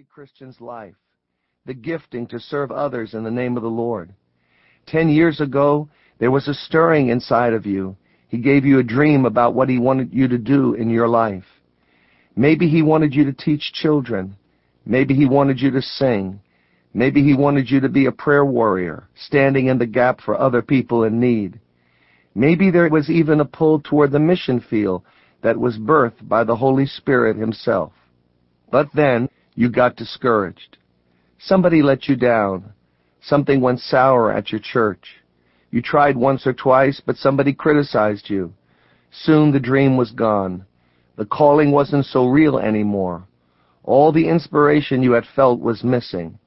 every Christian's life, the gifting to serve others in the name of the Lord. 10 years ago, there was a stirring inside of you. He gave you a dream about what he wanted you to do in your life. Maybe he wanted you to teach children. Maybe he wanted you to sing. Maybe he wanted you to be a prayer warrior, standing in the gap for other people in need. Maybe there was even a pull toward the mission field that was birthed by the Holy Spirit himself. But then you got discouraged. Somebody let you down. Something went sour at your church. You tried once or twice, but somebody criticized you. Soon the dream was gone. The calling wasn't so real anymore. All the inspiration you had felt was missing.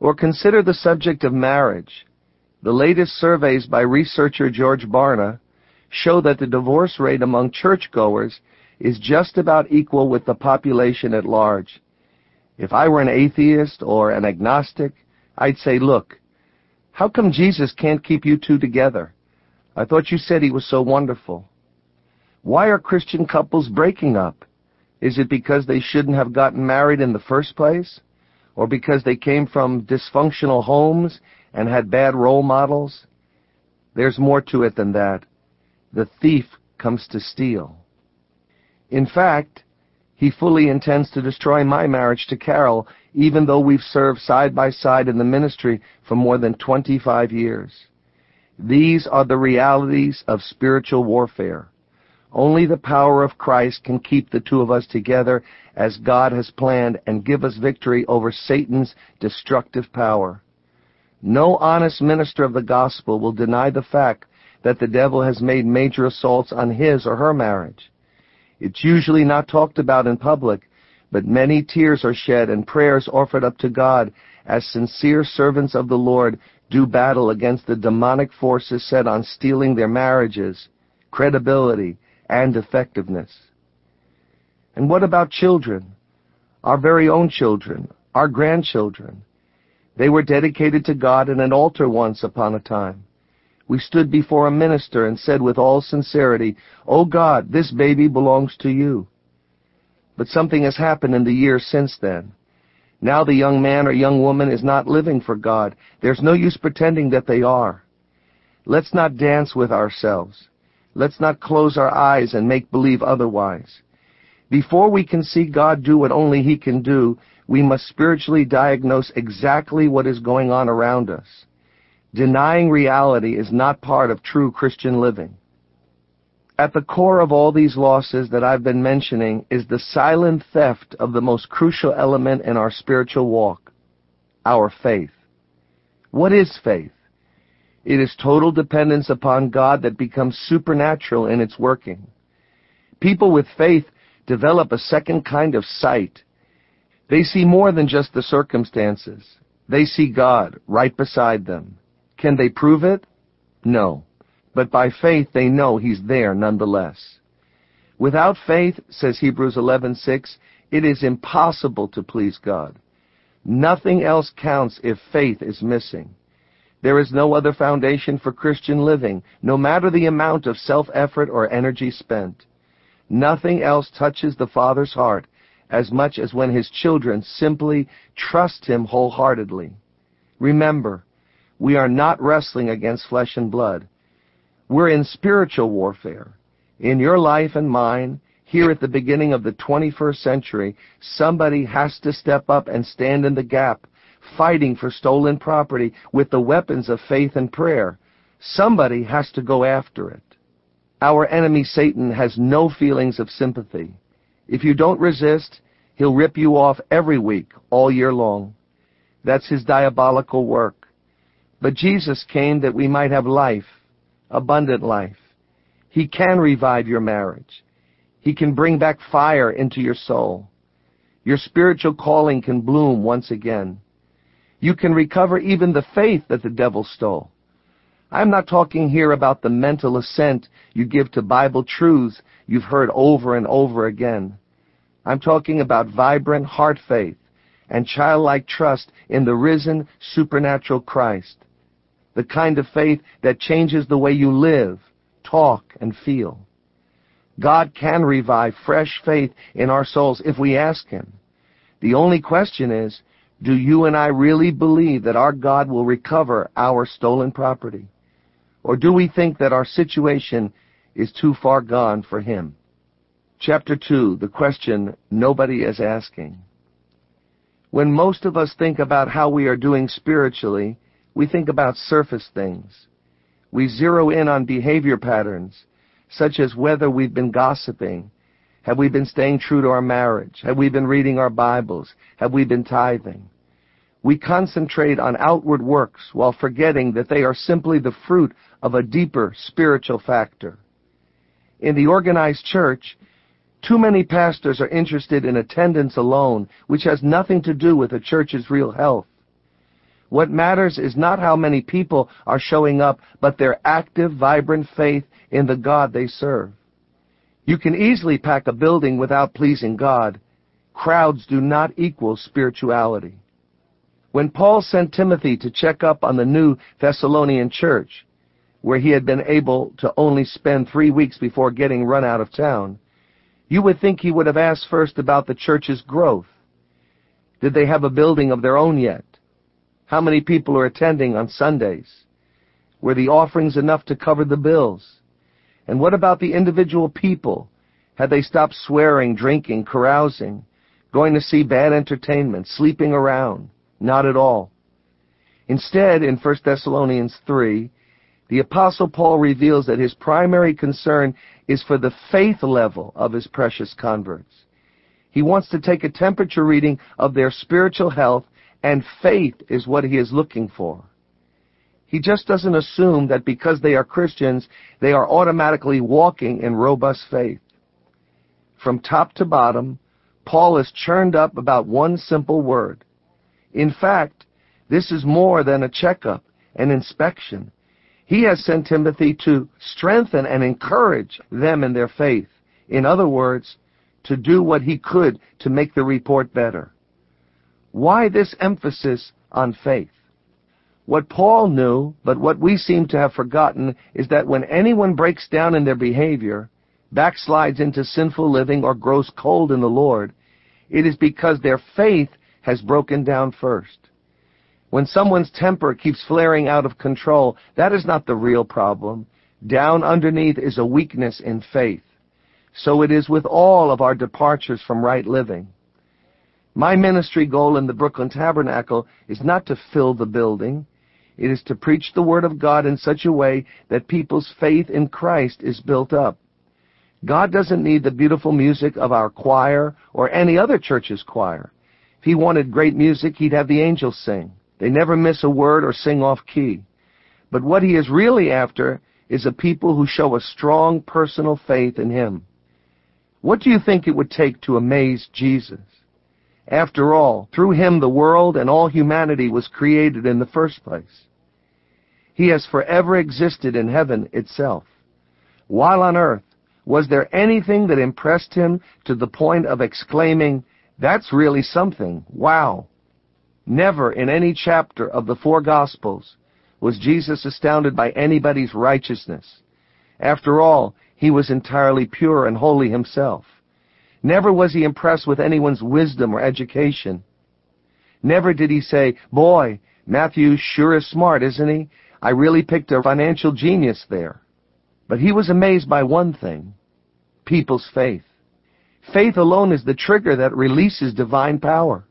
Or consider the subject of marriage. The latest surveys by researcher George Barna show that the divorce rate among churchgoers is just about equal with the population at large. If I were an atheist or an agnostic, I'd say, look, how come Jesus can't keep you two together? I thought you said he was so wonderful. Why are Christian couples breaking up? Is it because they shouldn't have gotten married in the first place? Or because they came from dysfunctional homes and had bad role models? There's more to it than that. The thief comes to steal. In fact, he fully intends to destroy my marriage to Carol, even though we've served side by side in the ministry for more than 25 years. These are the realities of spiritual warfare. Only the power of Christ can keep the two of us together as God has planned and give us victory over Satan's destructive power. No honest minister of the gospel will deny the fact that the devil has made major assaults on his or her marriage. It's usually not talked about in public, but many tears are shed and prayers offered up to God as sincere servants of the Lord do battle against the demonic forces set on stealing their marriages, credibility, and effectiveness. And what about children? Our very own children, our grandchildren. They were dedicated to God in an altar once upon a time. We stood before a minister and said with all sincerity, "Oh God, this baby belongs to you." But something has happened in the years since then. Now the young man or young woman is not living for God. There's no use pretending that they are. Let's not dance with ourselves. Let's not close our eyes and make believe otherwise. Before we can see God do what only he can do, we must spiritually diagnose exactly what is going on around us. Denying reality is not part of true Christian living. At the core of all these losses that I've been mentioning is the silent theft of the most crucial element in our spiritual walk, our faith. What is faith? It is total dependence upon God that becomes supernatural in its working. People with faith develop a second kind of sight. They see more than just the circumstances. They see God right beside them. Can they prove it? No. But by faith they know he's there nonetheless. Without faith, says Hebrews 11:6, it is impossible to please God. Nothing else counts if faith is missing. There is no other foundation for Christian living, no matter the amount of self-effort or energy spent. Nothing else touches the Father's heart as much as when his children simply trust him wholeheartedly. Remember, we are not wrestling against flesh and blood. We're in spiritual warfare. In your life and mine, here at the beginning of the 21st century, somebody has to step up and stand in the gap, fighting for stolen property with the weapons of faith and prayer. Somebody has to go after it. Our enemy Satan has no feelings of sympathy. If you don't resist, he'll rip you off every week, all year long. That's his diabolical work. But Jesus came that we might have life, abundant life. He can revive your marriage. He can bring back fire into your soul. Your spiritual calling can bloom once again. You can recover even the faith that the devil stole. I'm not talking here about the mental assent you give to Bible truths you've heard over and over again. I'm talking about vibrant heart faith and childlike trust in the risen, supernatural Christ, the kind of faith that changes the way you live, talk, and feel. God can revive fresh faith in our souls if we ask him. The only question is, do you and I really believe that our God will recover our stolen property? Or do we think that our situation is too far gone for Him? Chapter 2, the question nobody is asking. When most of us think about how we are doing spiritually, we think about surface things. We zero in on behavior patterns, such as whether we've been gossiping, have we been staying true to our marriage, have we been reading our Bibles, have we been tithing. We concentrate on outward works while forgetting that they are simply the fruit of a deeper spiritual factor. In the organized church, too many pastors are interested in attendance alone, which has nothing to do with the church's real health. What matters is not how many people are showing up, but their active, vibrant faith in the God they serve. You can easily pack a building without pleasing God. Crowds do not equal spirituality. When Paul sent Timothy to check up on the new Thessalonian church, where he had been able to only spend 3 weeks before getting run out of town, you would think he would have asked first about the church's growth. Did they have a building of their own yet? How many people are attending on Sundays? Were the offerings enough to cover the bills? And what about the individual people? Had they stopped swearing, drinking, carousing, going to see bad entertainment, sleeping around? Not at all. Instead, in 1 Thessalonians 3, the Apostle Paul reveals that his primary concern is for the faith level of his precious converts. He wants to take a temperature reading of their spiritual health, and faith is what he is looking for. He just doesn't assume that because they are Christians, they are automatically walking in robust faith. From top to bottom, Paul is churned up about one simple word. In fact, this is more than a checkup, an inspection. He has sent Timothy to strengthen and encourage them in their faith. In other words, to do what he could to make the report better. Why this emphasis on faith? What Paul knew, but what we seem to have forgotten, is that when anyone breaks down in their behavior, backslides into sinful living, or grows cold in the Lord, it is because their faith has broken down first. When someone's temper keeps flaring out of control, that is not the real problem. Down underneath is a weakness in faith. So it is with all of our departures from right living. My ministry goal in the Brooklyn Tabernacle is not to fill the building. It is to preach the Word of God in such a way that people's faith in Christ is built up. God doesn't need the beautiful music of our choir or any other church's choir. If He wanted great music, He'd have the angels sing. They never miss a word or sing off key. But what He is really after is a people who show a strong personal faith in Him. What do you think it would take to amaze Jesus? After all, through Him the world and all humanity was created in the first place. He has forever existed in heaven itself. While on earth, was there anything that impressed Him to the point of exclaiming, "That's really something, wow"? Never in any chapter of the four Gospels was Jesus astounded by anybody's righteousness. After all, He was entirely pure and holy Himself. Never was He impressed with anyone's wisdom or education. Never did He say, "Boy, Matthew sure is smart, isn't he? I really picked a financial genius there." But He was amazed by one thing, people's faith. Faith alone is the trigger that releases divine power.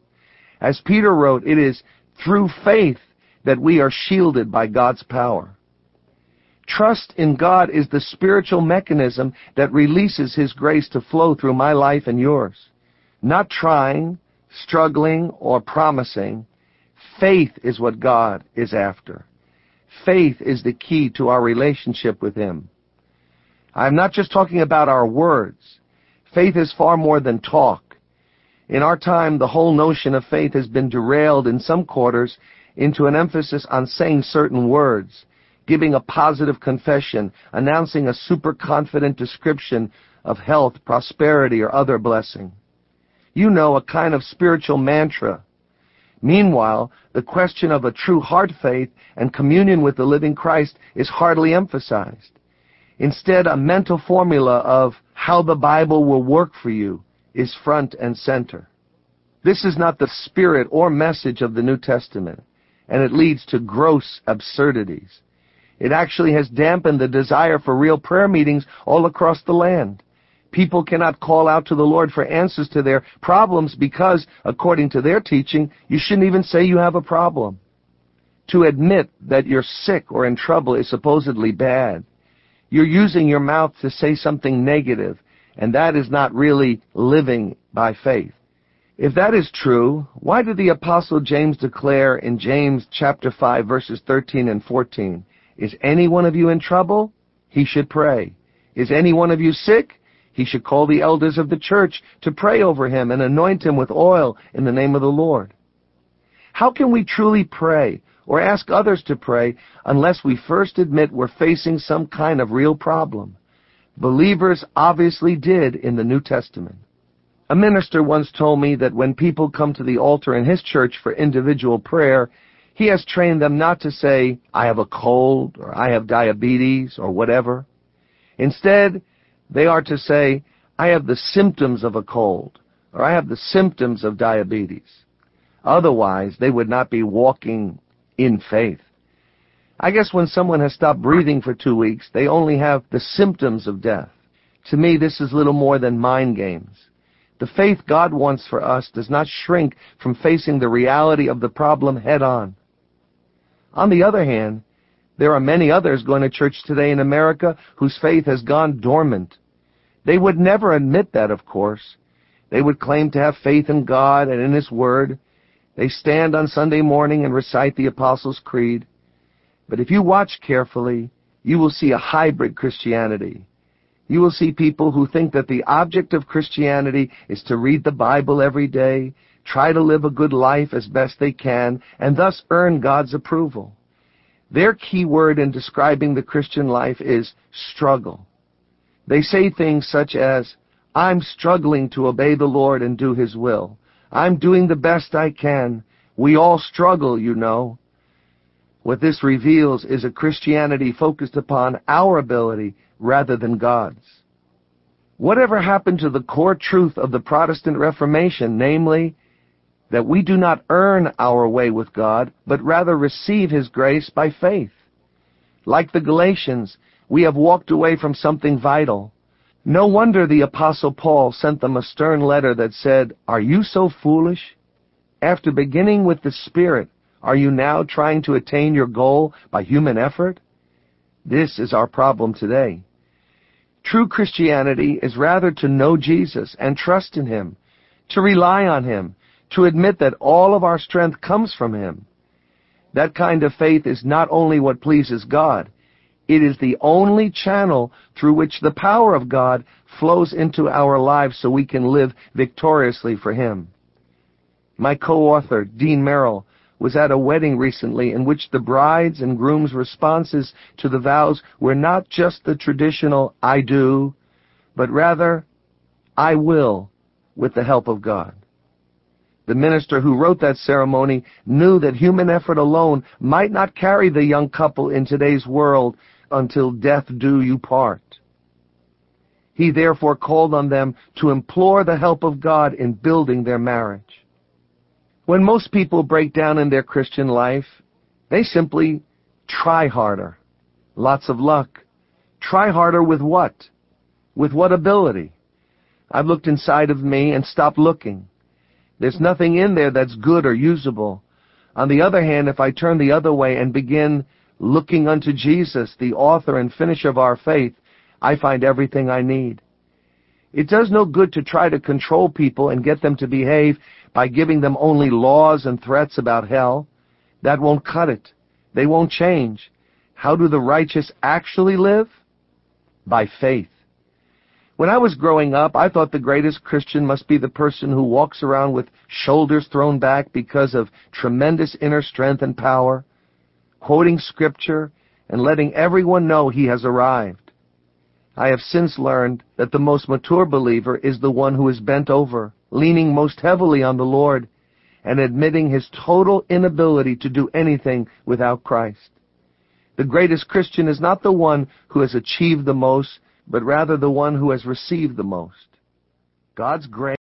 As Peter wrote, it is through faith that we are shielded by God's power. Trust in God is the spiritual mechanism that releases His grace to flow through my life and yours. Not trying, struggling, or promising. Faith is what God is after. Faith is the key to our relationship with Him. I'm not just talking about our words. Faith is far more than talk. In our time, the whole notion of faith has been derailed in some quarters into an emphasis on saying certain words, giving a positive confession, announcing a superconfident description of health, prosperity, or other blessing. You know, a kind of spiritual mantra. Meanwhile, the question of a true heart faith and communion with the living Christ is hardly emphasized. Instead, a mental formula of how the Bible will work for you is front and center. This is not the spirit or message of the New Testament, and it leads to gross absurdities. It actually has dampened the desire for real prayer meetings all across the land. People cannot call out to the Lord for answers to their problems because, according to their teaching, you shouldn't even say you have a problem. To admit that you're sick or in trouble is supposedly bad. You're using your mouth to say something negative, and that is not really living by faith. If that is true, why did the Apostle James declare in James chapter 5, verses 13 and 14, "Is any one of you in trouble? He should pray. Is any one of you sick? He should call the elders of the church to pray over him and anoint him with oil in the name of the Lord." How can we truly pray or ask others to pray unless we first admit we're facing some kind of real problem? Believers obviously did in the New Testament. A minister once told me that when people come to the altar in his church for individual prayer, he has trained them not to say, "I have a cold," or "I have diabetes," or whatever. Instead, they are to say, "I have the symptoms of a cold," or "I have the symptoms of diabetes." Otherwise, they would not be walking in faith. I guess when someone has stopped breathing for 2 weeks, they only have the symptoms of death. To me, this is little more than mind games. The faith God wants for us does not shrink from facing the reality of the problem head on. On the other hand, there are many others going to church today in America whose faith has gone dormant. They would never admit that, of course. They would claim to have faith in God and in His Word. They stand on Sunday morning and recite the Apostles' Creed. But if you watch carefully, you will see a hybrid Christianity. You will see people who think that the object of Christianity is to read the Bible every day, try to live a good life as best they can, and thus earn God's approval. Their key word in describing the Christian life is struggle. They say things such as, "I'm struggling to obey the Lord and do His will. I'm doing the best I can. We all struggle, you know." What this reveals is a Christianity focused upon our ability rather than God's. Whatever happened to the core truth of the Protestant Reformation, namely, that we do not earn our way with God, but rather receive His grace by faith? Like the Galatians, we have walked away from something vital. No wonder the Apostle Paul sent them a stern letter that said, "Are you so foolish? After beginning with the Spirit, are you now trying to attain your goal by human effort?" This is our problem today. True Christianity is rather to know Jesus and trust in Him, to rely on Him, to admit that all of our strength comes from Him. That kind of faith is not only what pleases God, it is the only channel through which the power of God flows into our lives so we can live victoriously for Him. My co-author, Dean Merrill, was at a wedding recently in which the bride's and groom's responses to the vows were not just the traditional "I do," but rather "I will with the help of God." The minister who wrote that ceremony knew that human effort alone might not carry the young couple in today's world until death do you part. He therefore called on them to implore the help of God in building their marriage. When most people break down in their Christian life, they simply try harder. Lots of luck. Try harder with what? With what ability? I've looked inside of me and stopped looking. There's nothing in there that's good or usable. On the other hand, if I turn the other way and begin looking unto Jesus, the author and finisher of our faith, I find everything I need. It does no good to try to control people and get them to behave by giving them only laws and threats about hell. That won't cut it. They won't change. How do the righteous actually live? By faith. When I was growing up, I thought the greatest Christian must be the person who walks around with shoulders thrown back because of tremendous inner strength and power, quoting Scripture and letting everyone know he has arrived. I have since learned that the most mature believer is the one who is bent over, leaning most heavily on the Lord, and admitting his total inability to do anything without Christ. The greatest Christian is not the one who has achieved the most, but rather the one who has received the most. God's grace.